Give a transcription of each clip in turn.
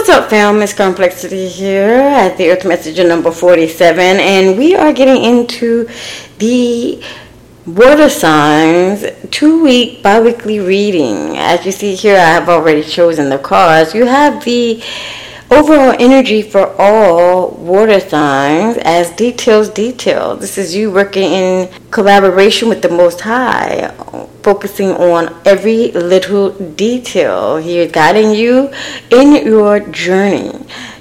What's up, fam? Ms. Complexity here at the Earth Messenger number 47, and we are getting into the water signs 2-week bi-weekly reading. As you see here, I have already chosen the cards. You have the overall energy for all water signs as detailed. This is you working in collaboration with the Most High, focusing on every little detail. He is guiding you in your journey.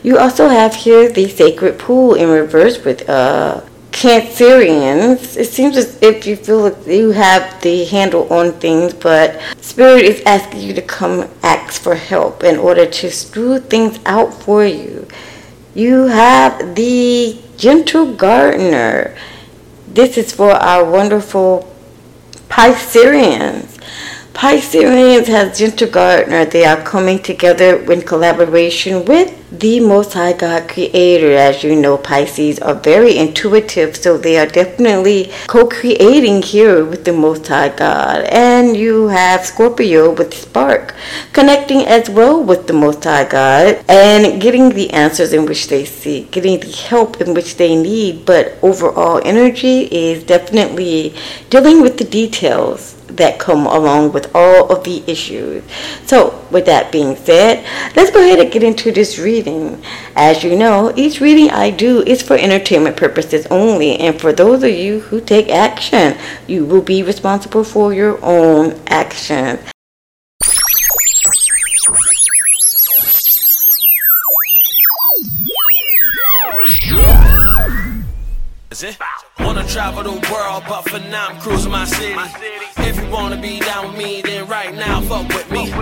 You also have here the sacred pool in reverse with Cancerians. It seems as if you feel like you have the handle on things, but Spirit is asking you to come ask for help in order to smooth things out for you. You have the Gentle Gardener. This is for our wonderful Pisceans. Pisceans has Gentle Gardener. They are coming together in collaboration with the Most High God Creator. As you know, Pisces are very intuitive, so they are definitely co-creating here with the Most High God. And you have Scorpio with Spark, connecting as well with the Most High God and getting the answers in which they seek, getting the help in which they need. But overall energy is definitely dealing with the details that come along with all of the issues. So with that being said, let's go ahead and get into this reading. As you know, each reading I do is for entertainment purposes only, and for those of you who take action, you will be responsible for your own actions. Is it? Wanna travel the world, but for now I'm cruising my city. If you wanna be down with me, then right now fuck with me.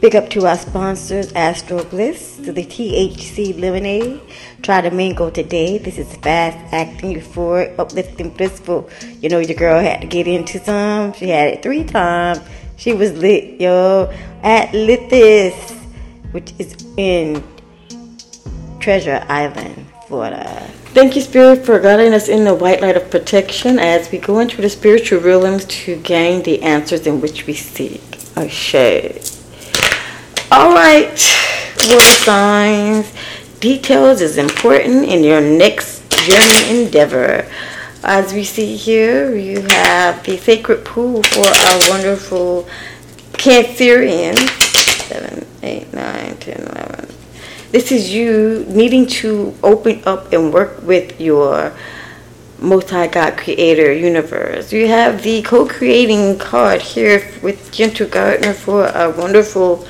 Big up to our sponsors, Astro Bliss, to the THC Lemonade. Try the mango today. This is fast-acting, euphoric, uplifting, blissful. You know your girl had to get into some. She had it 3 times. She was lit, yo. At Lithis, which is in Treasure Island, Florida. Thank you, Spirit, for guiding us in the white light of protection as we go into the spiritual realms to gain the answers in which we seek. Ashe. Alright, water signs. Details is important in your next journey endeavor. As we see here, you have the sacred pool for our wonderful Cancerian. 7, 8, 9, 10, 11. This is you needing to open up and work with your Most High God Creator universe. You have the co-creating card here with Gentle Gardener for our wonderful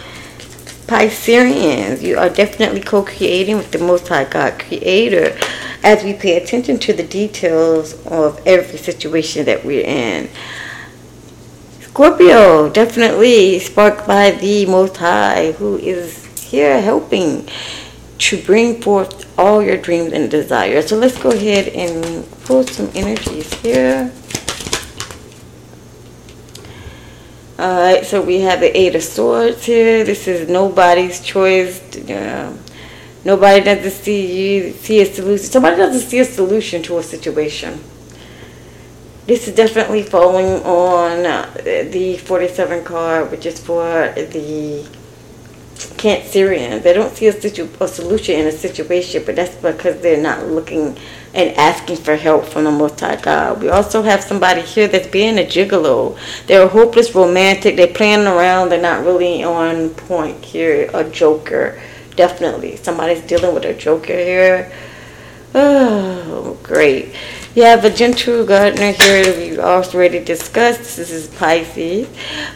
Pisceans. You are definitely co-creating with the Most High God Creator as we pay attention to the details of every situation that we're in. Scorpio, definitely sparked by the Most High, who is here helping to bring forth all your dreams and desires. So let's go ahead and pull some energies here. Alright, so we have the 8 of Swords here. This is nobody's choice. Nobody doesn't see a solution. Somebody doesn't see a solution to a situation. This is definitely falling on the 47 card, which is for the Cancerians. They don't see a solution in a situation, but that's because they're not looking and asking for help from the Most High God. We also have somebody here that's being a gigolo. They're a hopeless romantic. They're playing around. They're not really on point here. A joker. Definitely. Somebody's dealing with a joker here. Oh, great. You have a Gentle Gardener here. We've already discussed. This is Pisces.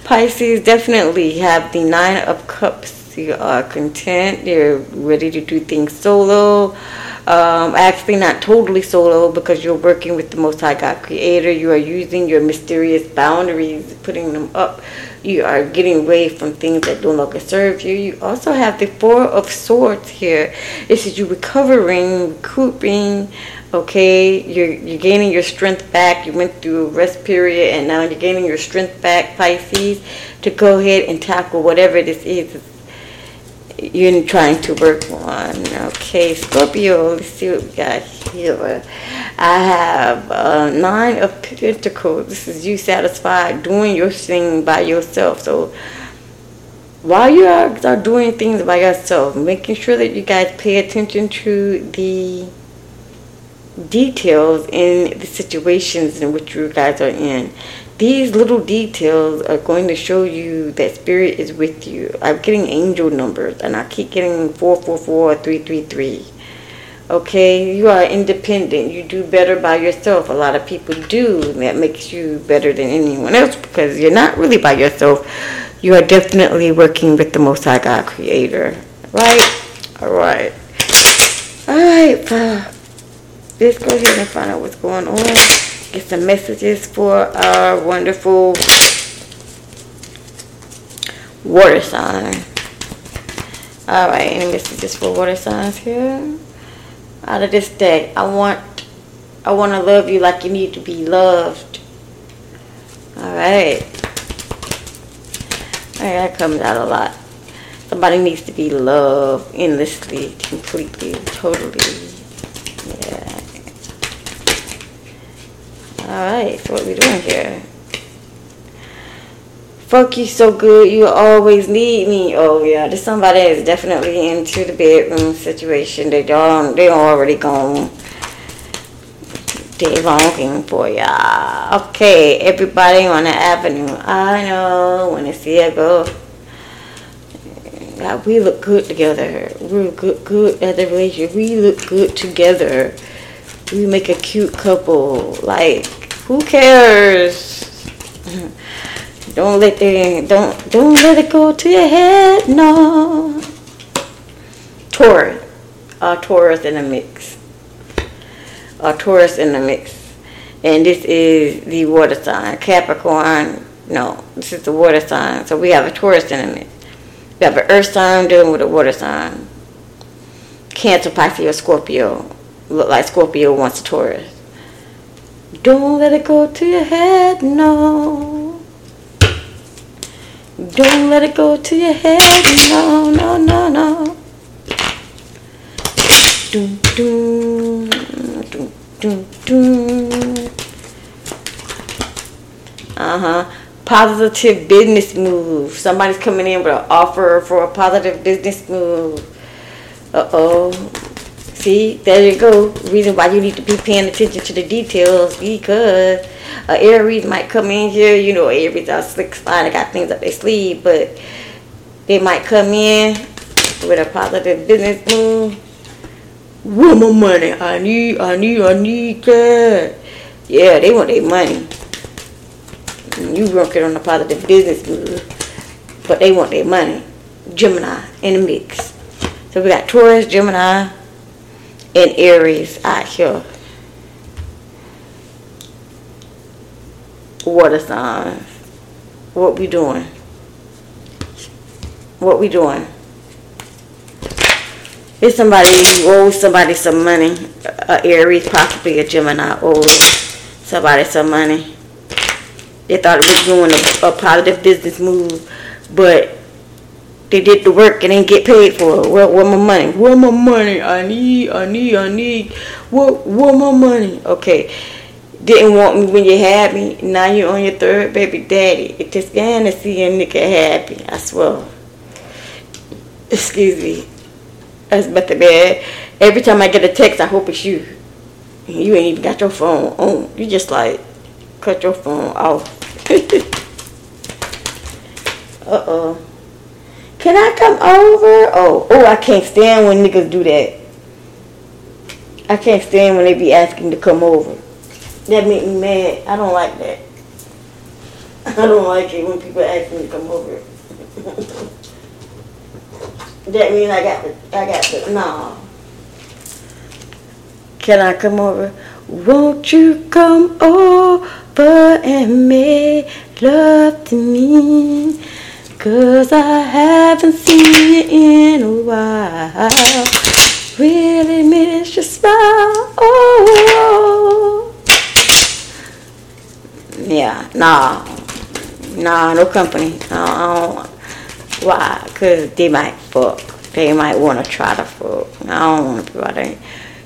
Pisces definitely have the 9 of Cups. You are content. You're ready to do things solo. Actually, not totally solo, because you're working with the Most High God Creator. You are using your mysterious boundaries, putting them up. You are getting away from things that no longer serve you. You also have the 4 of Swords here. This is you recuperating. Okay, you're gaining your strength back. You went through a rest period, and now you're gaining your strength back, Pisces, to go ahead and tackle whatever this is you're trying to work on. Okay, Scorpio, let's see what we got here. I have 9 of Pentacles. This is you satisfied doing your thing by yourself. So while you are doing things by yourself, making sure that you guys pay attention to the details in the situations in which you guys are in. These little details are going to show you that spirit is with you. I'm getting angel numbers, and I keep getting 444, 333. Okay, you are independent. You do better by yourself. A lot of people do. That makes you better than anyone else because you're not really by yourself. You are definitely working with the Most High God Creator. Right? Alright. Alright. Let's go ahead and find out what's going on. Get some messages for our wonderful water sign. Alright, any messages for water signs here? Out of this deck, I want to love you like you need to be loved. Alright. Alright, that comes out a lot. Somebody needs to be loved endlessly, completely, totally. Yeah. Alright, so what are we doing here? Fuck you so good, you always need me. Oh yeah, there's somebody that's definitely into the bedroom situation. They already gone. They longing for y'all. Okay, everybody on the avenue. I know when I see her go. God, we look good together. We look good at the relationship. We look good together. We make a cute couple. Like, who cares? Don't let it go to your head, no. Taurus. Taurus in the mix. Taurus in the mix. And this is the water sign. Capricorn. No, this is the water sign. So we have a Taurus in the mix. We have an earth sign dealing with a water sign. Cancer, Pisces, or Scorpio. Look like Scorpio wants a Taurus. Don't let it go to your head, no. Don't let it go to your head, no, no, no, no. Doom, doom, doom, doom, doom. Positive business move. Somebody's coming in with an offer for a positive business move. See, there you go. Reason why you need to be paying attention to the details, because Aries might come in here. You know, Aries are slick, slide, they got things up their sleeve, but they might come in with a positive business move. Where my money? I need that. Yeah, they want their money. You working on a positive business move, but they want their money. Gemini in the mix. So we got Taurus, Gemini, and Aries out here. Water signs. What we doing? What we doing? If somebody owes somebody some money, Aries, possibly a Gemini, owes somebody some money. They thought we were doing a positive business move, but they did the work and didn't get paid for it. Where my money? Where my money? I need. Where my money? Okay. Didn't want me when you had me. Now you're on your third baby daddy. It's just going to see a nigga happy. I swear. Excuse me. That's about the bad. Every time I get a text, I hope it's you. You ain't even got your phone on. You just like cut your phone off. Uh-oh. Can I come over? Oh, I can't stand when niggas do that. I can't stand when they be asking to come over. That make me mad. I don't like that. I don't like it when people ask me to come over. That means I got to, no. Can I come over? Won't you come over and make love to me? 'Cause I haven't seen you in a while. Really miss your smile. Oh. Yeah, nah, no company. I don't. Why? 'Cause they might fuck. They might want to try to fuck. I don't want to be about that.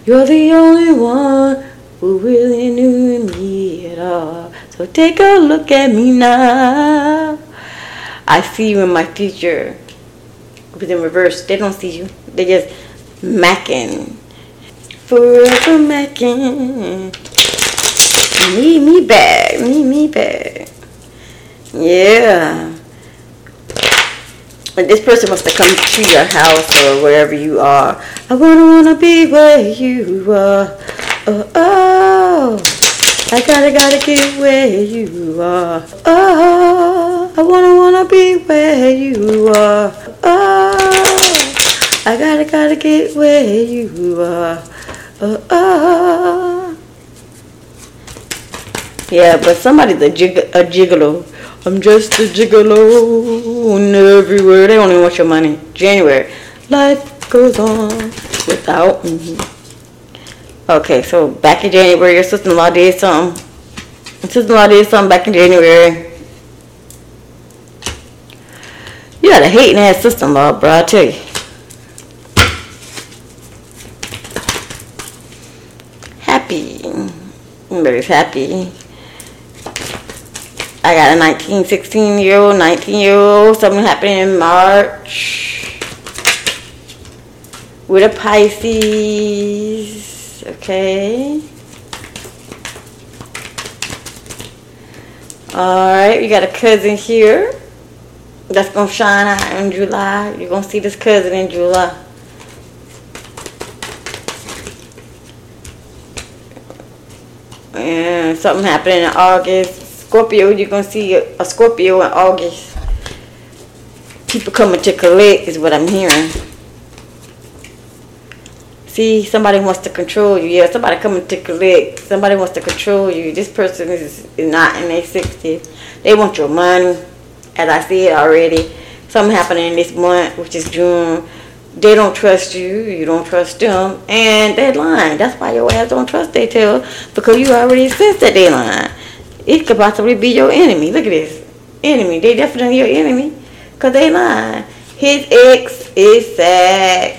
You're the only one who really knew me at all. So take a look at me now. I see you in my future. Because in reverse, they don't see you. They just macking. Forever macking. Me back. Yeah. And this person wants to come to your house or wherever you are. I wanna be where you are. Oh, I gotta get where you are. Oh, I wanna be where you are. Oh, I gotta get where you are. Oh. Yeah, but somebody's a gigolo. I'm just a gigolo and everywhere. They don't even want your money. January. Life goes on without me. Okay, so back in January, your sister-in-law did something. Your sister-in-law did something back in January. You got a hating ass sister-in-law, bro, I tell you. Happy. Everybody's happy. I got a 19-year-old. Something happened in March with a Pisces. Okay. All right. You got a cousin here that's going to shine out in July. You're going to see this cousin in July. And something happened in August. Scorpio, you're going to see a Scorpio in August. People coming to collect is what I'm hearing. See, somebody wants to control you. Yeah, somebody coming to collect. Somebody wants to control you. This person is not in their 60s. They want your money, as I said already. Something happening this month, which is June. They don't trust you. You don't trust them. And they're lying. That's why your ass don't trust they tell. Because you already sense that they're lying. It could possibly be your enemy. Look at this. Enemy. They definitely your enemy. Because they lying. His ex is sad.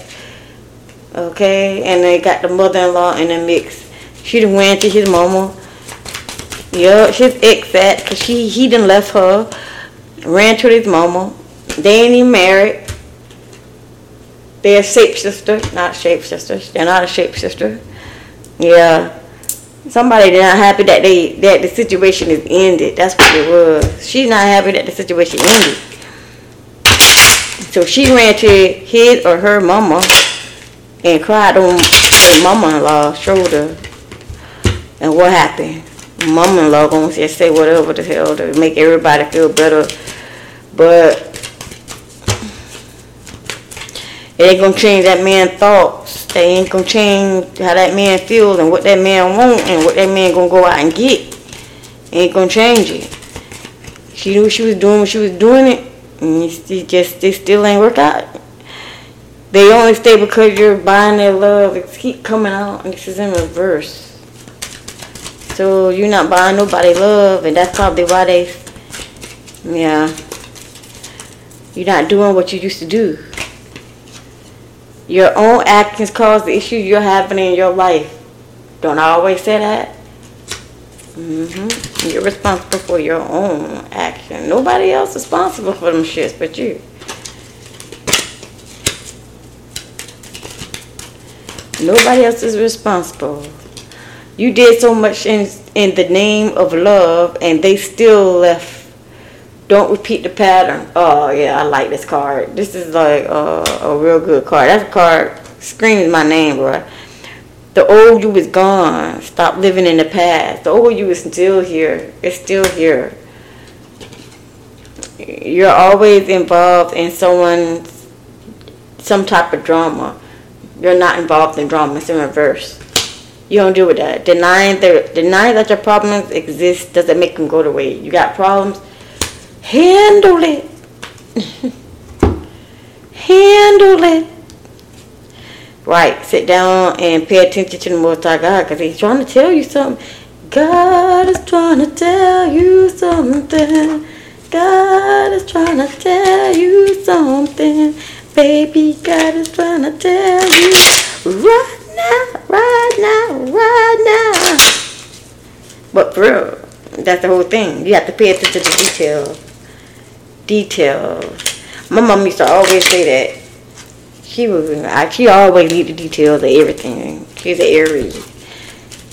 Okay. And they got the mother-in-law in the mix. She done went to his mama. Yup. His ex sad. Because he done left her. Ran to his mama. They ain't even married. They're a shapeshifter. Not shapeshifters. They're not a shapeshifter. Yeah. Somebody not happy that the situation is ended. That's what it was. She's not happy that the situation ended. So she ran to his or her mama and cried on his mama-in-law's shoulder. And what happened? Mama-in-law gonna just say whatever the hell to make everybody feel better. But it ain't gonna change that man's thoughts. They ain't gonna change how that man feels and what that man wants and what that man gonna go out and get. Ain't gonna change it. She knew she was doing when she was doing it, and it still ain't work out. They only stay because you're buying their love. It keep coming out, and this is in reverse. So you're not buying nobody love, and that's probably why they, yeah, you're not doing what you used to do. Your own actions cause the issues you're having in your life. Don't I always say that? You're responsible for your own action. Nobody else is responsible for them shits but you. Nobody else is responsible. You did so much in the name of love and they still left. Don't repeat the pattern. Oh, yeah, I like this card. This is like a real good card. That card screams my name, bro. The old you is gone. Stop living in the past. The old you is still here. It's still here. You're always involved in some type of drama. You're not involved in drama. It's in reverse. You don't deal with that. Denying that your problems exist doesn't make them go the way. You got problems. Handle it. Handle it. Right. Sit down and pay attention to the Most High God because he's trying to tell you something. God is trying to tell you something. God is trying to tell you something. Baby, God is trying to tell you right now. But for real. That's the whole thing. You have to pay attention to the details. My mom used to always say that. She was she always need the details of everything. She's an Aries.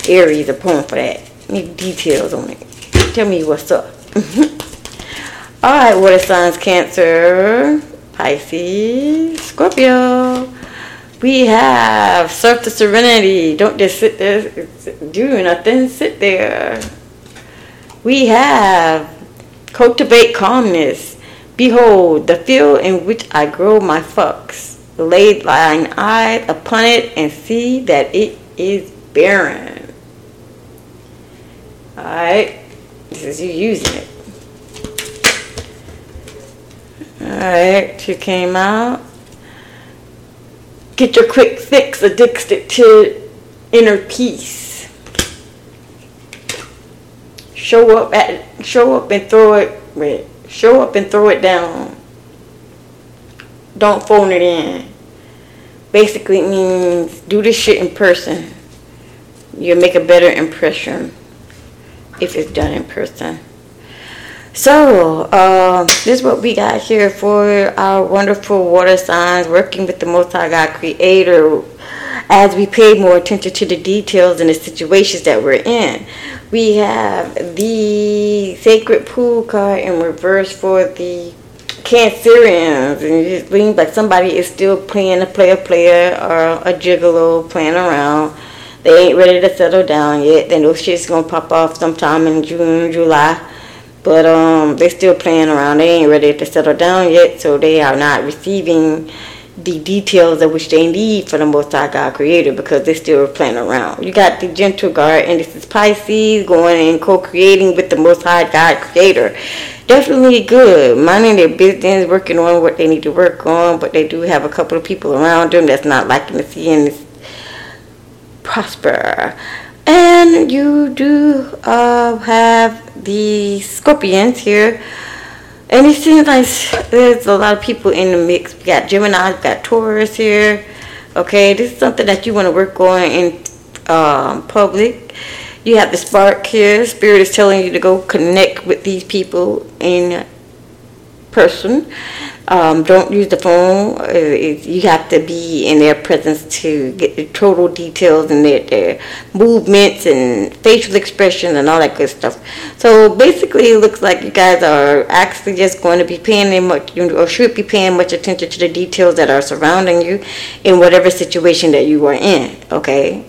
Aries a poem for that. Need details on it. Tell me what's up. Alright, water signs, Cancer, Pisces, Scorpio. We have Surf to Serenity. Don't just sit there do nothing. Sit there. We have Cultivate Calmness. Behold, the field in which I grow my fucks. Lay thine eyes upon it and see that it is barren. Alright. This is you using it. Alright, she came out. Get your quick fix addicted to inner peace. Show up and throw it down. Don't phone it in. Basically means do this shit in person. You'll make a better impression if it's done in person. So, this is what we got here for our wonderful water signs, working with the Most High God Creator. As we pay more attention to the details and the situations that we're in, we have the Sacred Pool card in reverse for the Cancerians. And it just seems like somebody is still playing a player or a gigolo, playing around. They ain't ready to settle down yet. They know shit's gonna pop off sometime in June, July. But they still playing around. They ain't ready to settle down yet, so they are not receiving the details of which they need for the Most High God Creator because they're still playing around. You got the Gentle Guard, and this is Pisces going and co-creating with the Most High God Creator. Definitely good. Minding their business, working on what they need to work on, but they do have a couple of people around them that's not liking to see this prosper. And you do have the Scorpions here. And it seems like there's a lot of people in the mix. We got Gemini, we got Taurus here. Okay, this is something that you want to work on in public. You have the spark here. Spirit is telling you to go connect with these people in person. Don't use the phone. You have to be in their presence to get the total details and their movements and facial expression and all that good stuff. So basically it looks like you guys are actually just going to be paying much, or should be paying much attention to the details that are surrounding you in whatever situation that you are in, okay?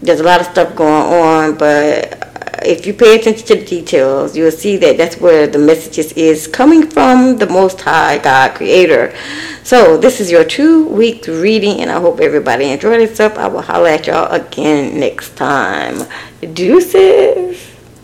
There's a lot of stuff going on, but if you pay attention to the details, you'll see that that's where the messages is coming from the Most High God Creator. So this is your 2-week reading, and I hope everybody enjoyed itself. I will holler at y'all again next time. Deuces.